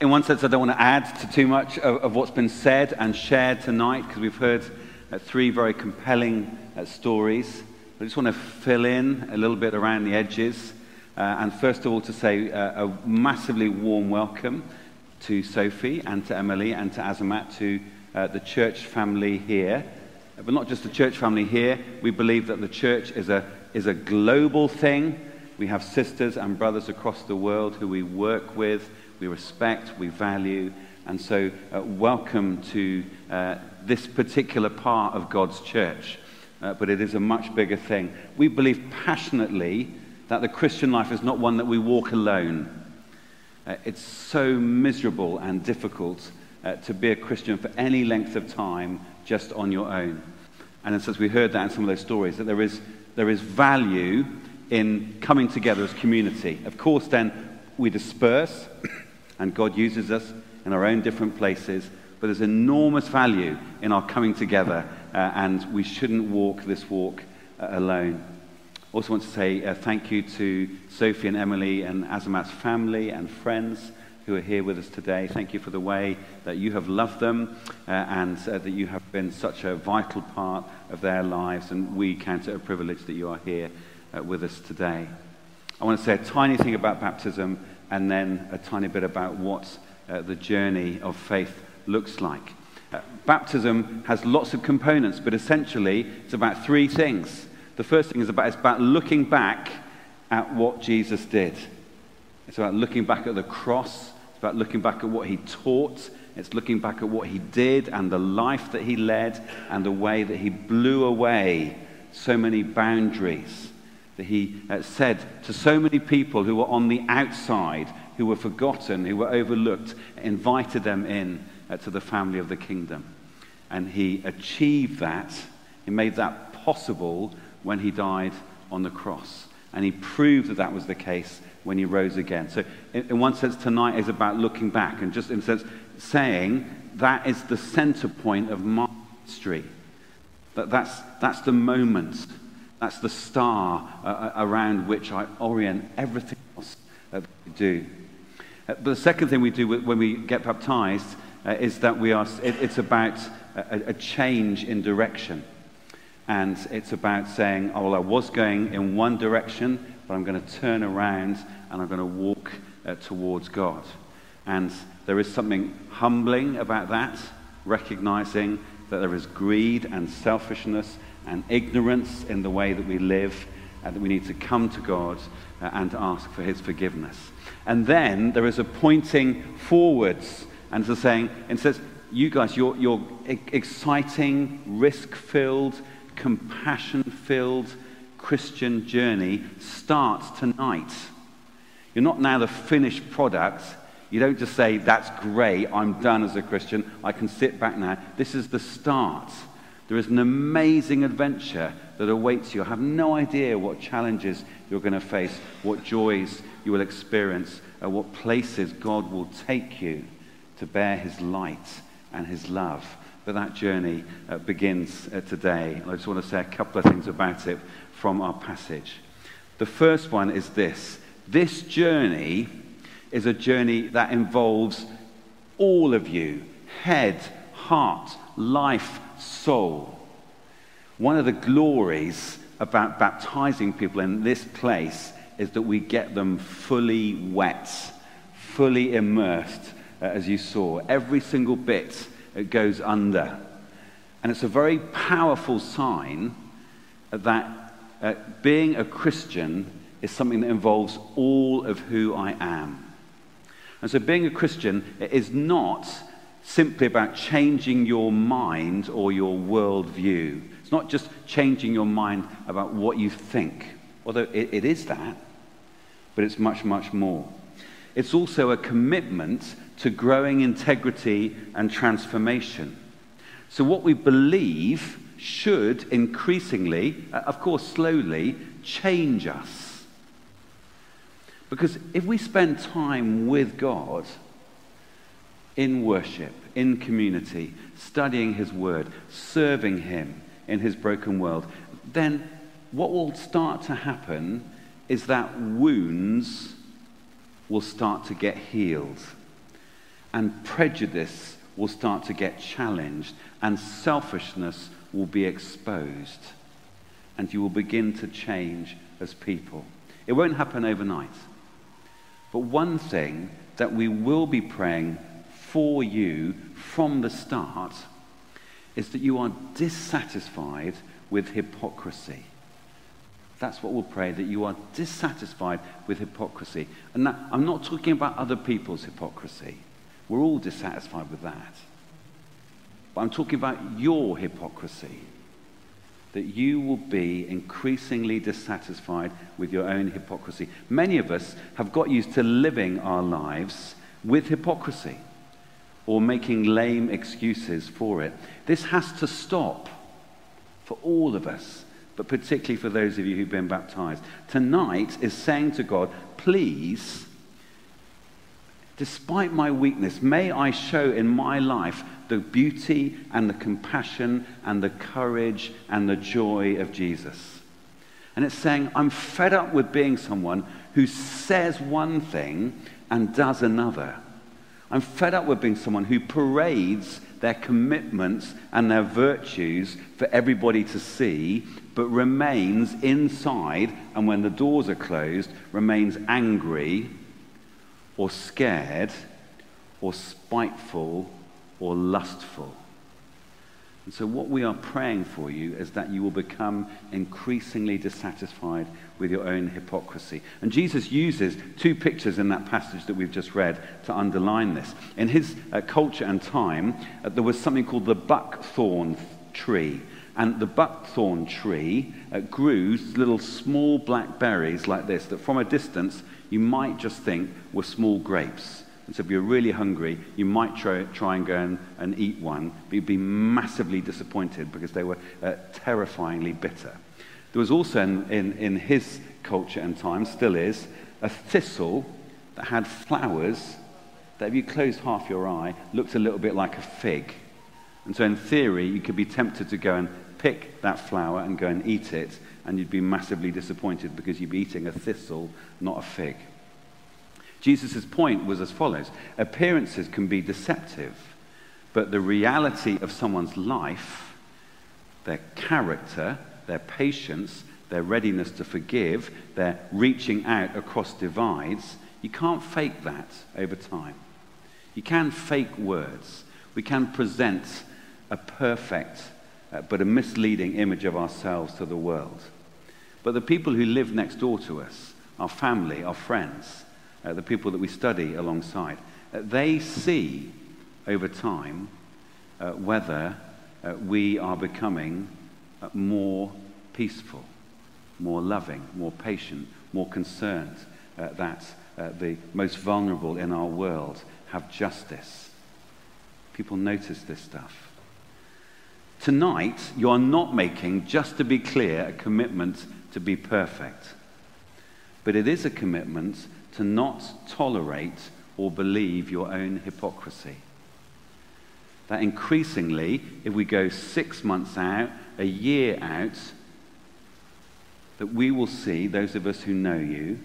In one sense, I don't want to add to too much of what's been said and shared tonight, because we've heard three very compelling stories. I just want to fill in a little bit around the edges. And first of all, to say a massively warm welcome to Sophie and to Emily and to Azamat, to the church family here. But not just the church family here. We believe that the church is a global thing. We have sisters and brothers across the world who we work with, we respect, we value. And so welcome to this particular part of God's church. But it is a much bigger thing. We believe passionately that the Christian life is not one that we walk alone. It's so miserable and difficult to be a Christian for any length of time just on your own. And since we heard that in some of those stories, that there is value in coming together as community. Of course, then, we disperse, and God uses us in our own different places, but there's enormous value in our coming together, and we shouldn't walk this walk alone. Also want to say thank you to Sophie and Emily and Azamat's family and friends who are here with us today. Thank you for the way that you have loved them and that you have been such a vital part of their lives, and we count it a privilege that you are here with us today. I want to say a tiny thing about baptism and then a tiny bit about what the journey of faith looks like. Baptism has lots of components, but essentially it's about three things. The first thing is it's about looking back at what Jesus did. It's about looking back at the cross. It's about looking back at what he taught. It's looking back at what he did and the life that he led and the way that he blew away so many boundaries. That he said to so many people who were on the outside, who were forgotten, who were overlooked, invited them in to the family of the kingdom. And he achieved that. He made that possible when he died on the cross. And he proved that that was the case when he rose again. So in one sense, tonight is about looking back and just in a sense saying that is the center point of my history. That's the moment. That's the star around which I orient everything else that we do. But the second thing we do when we get baptized is that it's about a change in direction. And it's about saying, oh, well, I was going in one direction, but I'm going to turn around and I'm going to walk towards God. And there is something humbling about that, recognizing that there is greed and selfishness and ignorance in the way that we live, and that we need to come to God and ask for his forgiveness. And then there is a pointing forwards and to saying, and says, you guys, you're exciting, risk-filled, compassion-filled Christian journey starts tonight. You're not now the finished product. You don't just say, that's great, I'm done as a Christian, I can sit back now. This is the start. There is an amazing adventure that awaits you. I have no idea what challenges you're going to face, what joys you will experience, and what places God will take you to bear his light and his love. But that journey begins today. And I just want to say a couple of things about it from our passage. The first one is this. This journey is a journey that involves all of you. Head, heart, life, soul. One of the glories about baptizing people in this place is that we get them fully wet, fully immersed, as you saw. Every single bit it goes under. And it's a very powerful sign that being a Christian is something that involves all of who I am. And so being a Christian is not simply about changing your mind or your worldview. It's not just changing your mind about what you think, although it is that, but it's much, much more. It's also a commitment to growing integrity and transformation. So what we believe should increasingly, of course slowly, change us. Because if we spend time with God in worship, in community, studying his word, serving him in his broken world, then what will start to happen is that wounds will start to get healed. and prejudice will start to get challenged, and selfishness will be exposed, and you will begin to change as people. It won't happen overnight. But one thing that we will be praying for you from the start is that you are dissatisfied with hypocrisy. That's what we'll pray, that you are dissatisfied with hypocrisy. And that, I'm not talking about other people's hypocrisy. We're all dissatisfied with that. But I'm talking about your hypocrisy, that you will be increasingly dissatisfied with your own hypocrisy. Many of us have got used to living our lives with hypocrisy or making lame excuses for it. This has to stop for all of us, but particularly for those of you who've been baptized. Tonight is saying to God, please, despite my weakness, may I show in my life the beauty and the compassion and the courage and the joy of Jesus. And it's saying, I'm fed up with being someone who says one thing and does another. I'm fed up with being someone who parades their commitments and their virtues for everybody to see, but remains inside, and when the doors are closed, remains angry or scared or spiteful or lustful. And so what we are praying for you is that you will become increasingly dissatisfied with your own hypocrisy. And Jesus uses two pictures in that passage that we've just read to underline this. In his culture and time, there was something called the buckthorn tree. And the buckthorn tree grew little small black berries like this, that from a distance you might just think were small grapes. And so if you're really hungry, you might try and go and eat one, but you'd be massively disappointed because they were terrifyingly bitter. There was also, in his culture and time, still is, a thistle that had flowers that if you closed half your eye, looked a little bit like a fig. And so in theory, you could be tempted to go and pick that flower and go and eat it, and you'd be massively disappointed because you'd be eating a thistle, not a fig. Jesus' point was as follows. Appearances can be deceptive, but the reality of someone's life, their character, their patience, their readiness to forgive, their reaching out across divides, you can't fake that over time. You can fake words. We can present a perfect but a misleading image of ourselves to the world. But the people who live next door to us, our family, our friends, the people that we study alongside, they see over time whether we are becoming more peaceful, more loving, more patient, more concerned that the most vulnerable in our world have justice. People notice this stuff. Tonight, you are not making, just to be clear, a commitment to be perfect. But it is a commitment to not tolerate or believe your own hypocrisy. That increasingly, if we go 6 months out, a year out, that we will see, those of us who know you,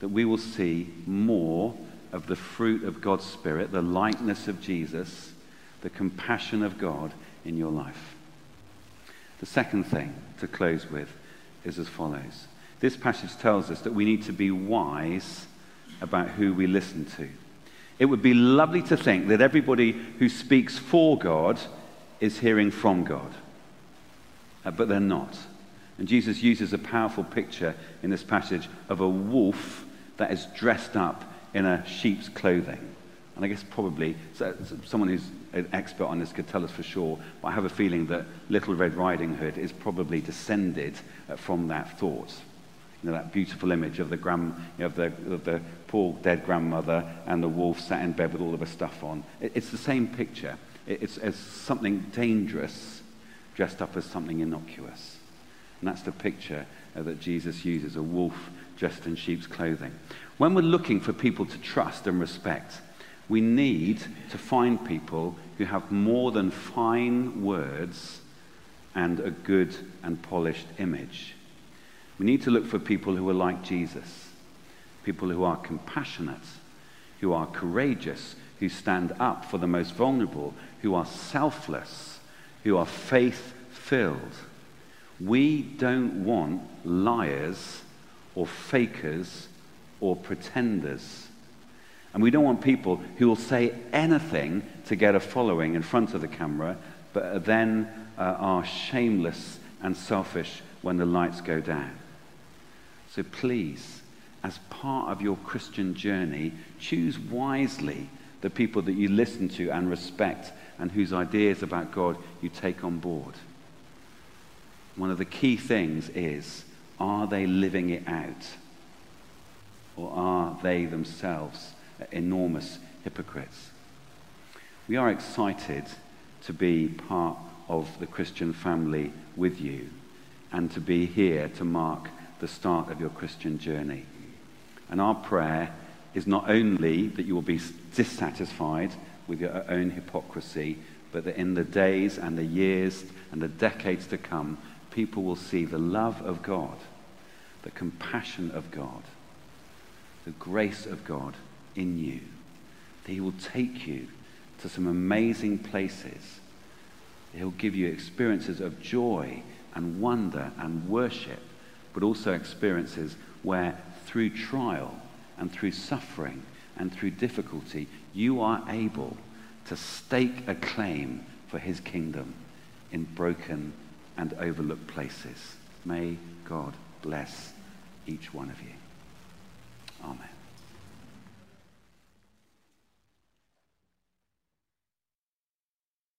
that we will see more of the fruit of God's Spirit, the likeness of Jesus, the compassion of God in your life. The second thing to close with is as follows. This passage tells us that we need to be wise about who we listen to. It would be lovely to think that everybody who speaks for God is hearing from God, but they're not. And Jesus uses a powerful picture in this passage of a wolf that is dressed up in a sheep's clothing. And I guess probably someone who's an expert on this could tell us for sure, but I have a feeling that Little Red Riding Hood is probably descended from that thought. You know, that beautiful image of the poor dead grandmother and the wolf sat in bed with all of her stuff on. It's the same picture. It's as something dangerous dressed up as something innocuous. And that's the picture that Jesus uses, a wolf dressed in sheep's clothing. When we're looking for people to trust and respect, we need to find people who have more than fine words and a good and polished image. We need to look for people who are like Jesus, people who are compassionate, who are courageous, who stand up for the most vulnerable, who are selfless, who are faith-filled. We don't want liars or fakers or pretenders. And we don't want people who will say anything to get a following in front of the camera, but then are shameless and selfish when the lights go down. So please, as part of your Christian journey, choose wisely the people that you listen to and respect and whose ideas about God you take on board. One of the key things is, are they living it out? Or are they themselves enormous hypocrites? We are excited to be part of the Christian family with you and to be here to mark the start of your Christian journey. And our prayer is not only that you will be dissatisfied with your own hypocrisy, but that in the days and the years and the decades to come, people will see the love of God, the compassion of God, the grace of God in you, that He will take you to some amazing places. He'll give you experiences of joy and wonder and worship, but also experiences where through trial and through suffering and through difficulty, you are able to stake a claim for His kingdom in broken and overlooked places. May God bless each one of you. Amen.